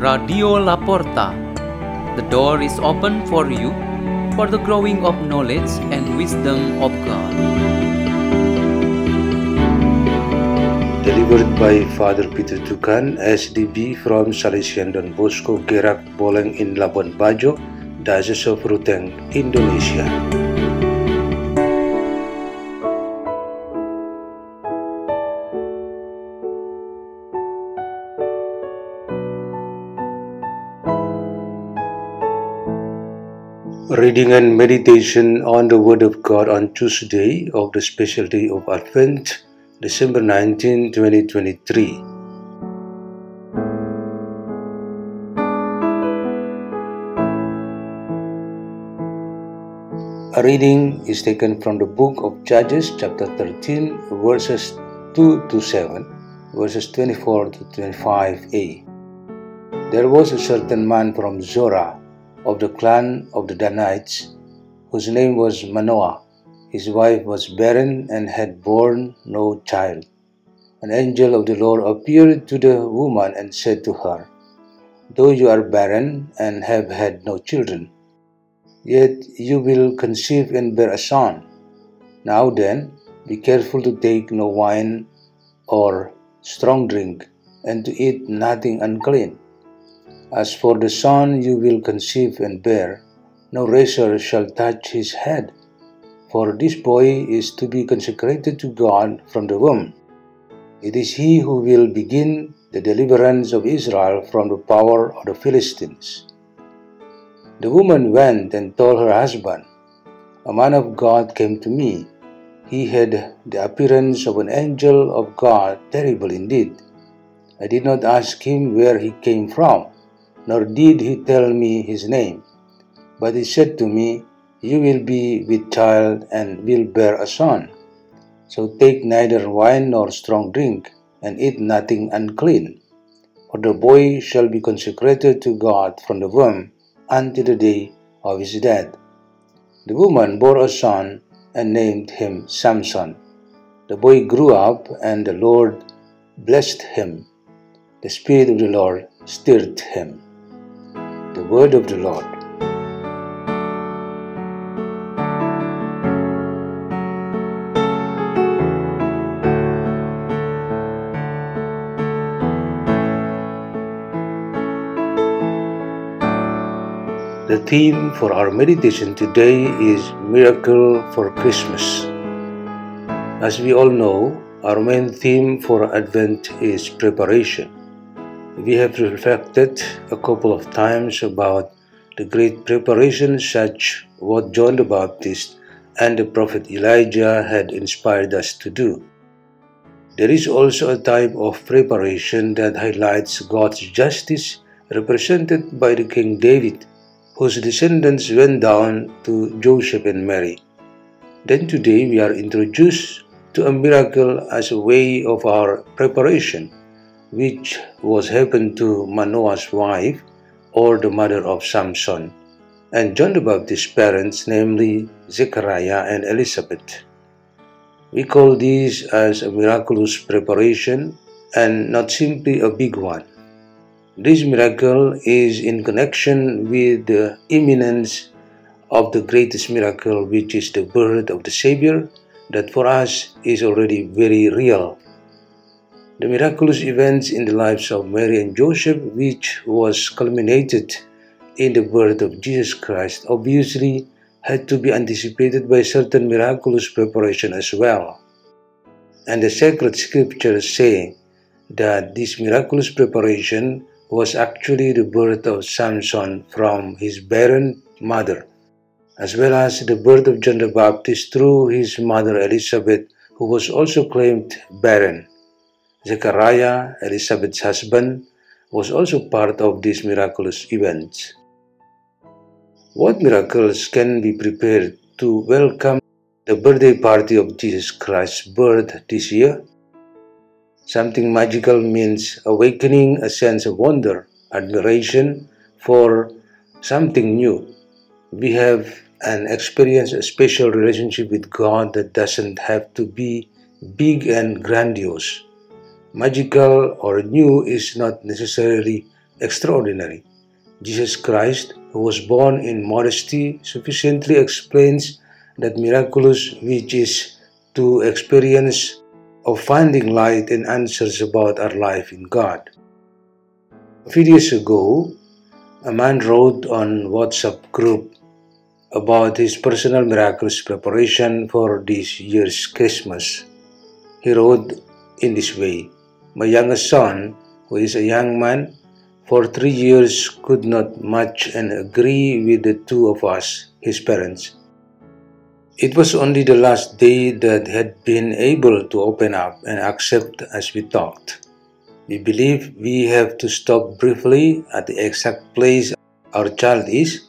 Radio La Porta. The door is open for you for the growing of knowledge and wisdom of God. Delivered by Father Peter Tukan, SDB from Salesian Don Bosco Gerak Boleng in Labuan Bajo, Diocese of Ruteng, Indonesia. Reading and meditation on the Word of God on Tuesday of the special day of Advent, December 19, 2023. A reading is taken from the book of Judges, chapter 13, verses 2 to 7, verses 24 to 25a. There was a certain man from Zorah, of the clan of the Danites, whose name was Manoah. His wife was barren and had borne no child. An angel of the Lord appeared to the woman and said to her, "Though you are barren and have had no children, yet you will conceive and bear a son. Now then, be careful to take no wine or strong drink, and to eat nothing unclean. As for the son you will conceive and bear, no razor shall touch his head, for this boy is to be consecrated to God from the womb. It is he who will begin the deliverance of Israel from the power of the Philistines." The woman went and told her husband, "A man of God came to me. He had the appearance of an angel of God, terrible indeed. I did not ask him where he came from, nor did he tell me his name. But he said to me, "You will be with child and will bear a son. So take neither wine nor strong drink, and eat nothing unclean. For the boy shall be consecrated to God from the womb until the day of his death." The woman bore a son and named him Samson. The boy grew up, and the Lord blessed him. The Spirit of the Lord stirred him. The Word of the Lord. The theme for our meditation today is Miracle for Christmas. As we all know, our main theme for Advent is preparation. We have reflected a couple of times about the great preparation such what John the Baptist and the prophet Elijah had inspired us to do. There is also a type of preparation that highlights God's justice, represented by the King David, whose descendants went down to Joseph and Mary. Then today we are introduced to a miracle as a way of our preparation, which was happened to Manoah's wife, or the mother of Samson, and John the Baptist's parents, namely Zechariah and Elizabeth. We call these as a miraculous preparation, and not simply a big one. This miracle is in connection with the imminence of the greatest miracle, which is the birth of the Savior, that for us is already very real. The miraculous events in the lives of Mary and Joseph, which was culminated in the birth of Jesus Christ, obviously had to be anticipated by certain miraculous preparation as well. And the sacred scriptures say that this miraculous preparation was actually the birth of Samson from his barren mother, as well as the birth of John the Baptist through his mother Elizabeth, who was also claimed barren. Zechariah, Elizabeth's husband, was also part of these miraculous events. What miracles can be prepared to welcome the birthday party of Jesus Christ's birth this year? Something magical means awakening a sense of wonder, admiration for something new. We have and experience a special relationship with God that doesn't have to be big and grandiose. Magical or new is not necessarily extraordinary. Jesus Christ, who was born in modesty, sufficiently explains that miraculous which is to experience of finding light and answers about our life in God. A few years ago, a man wrote on WhatsApp group about his personal miraculous preparation for this year's Christmas. He wrote in this way, "My youngest son, who is a young man, for 3 years could not match and agree with the two of us, his parents. It was only the last day that had been able to open up and accept as we talked. We believe we have to stop briefly at the exact place our child is,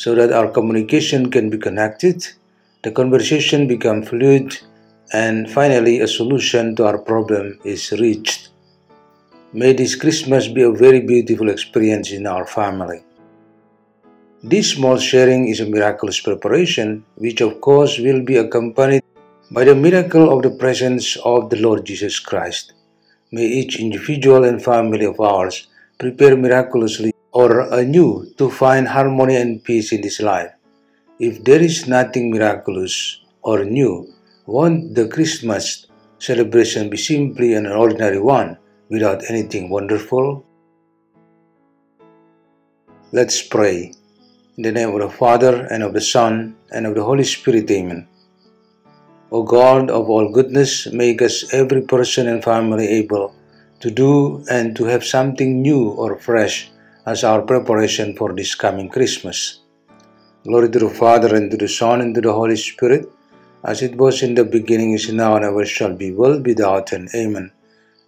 so that our communication can be connected, the conversation becomes fluid, and finally a solution to our problem is reached. May this Christmas be a very beautiful experience in our family." This small sharing is a miraculous preparation, which of course will be accompanied by the miracle of the presence of the Lord Jesus Christ. May each individual and family of ours prepare miraculously or anew to find harmony and peace in this life. If there is nothing miraculous or new, won't the Christmas celebration be simply an ordinary one without anything wonderful? Let's pray. In the name of the Father, and of the Son, and of the Holy Spirit, amen. O God of all goodness, make us every person and family able to do and to have something new or fresh as our preparation for this coming Christmas. Glory to the Father, and to the Son, and to the Holy Spirit, as it was in the beginning, is now, and ever shall be, world without end. Amen.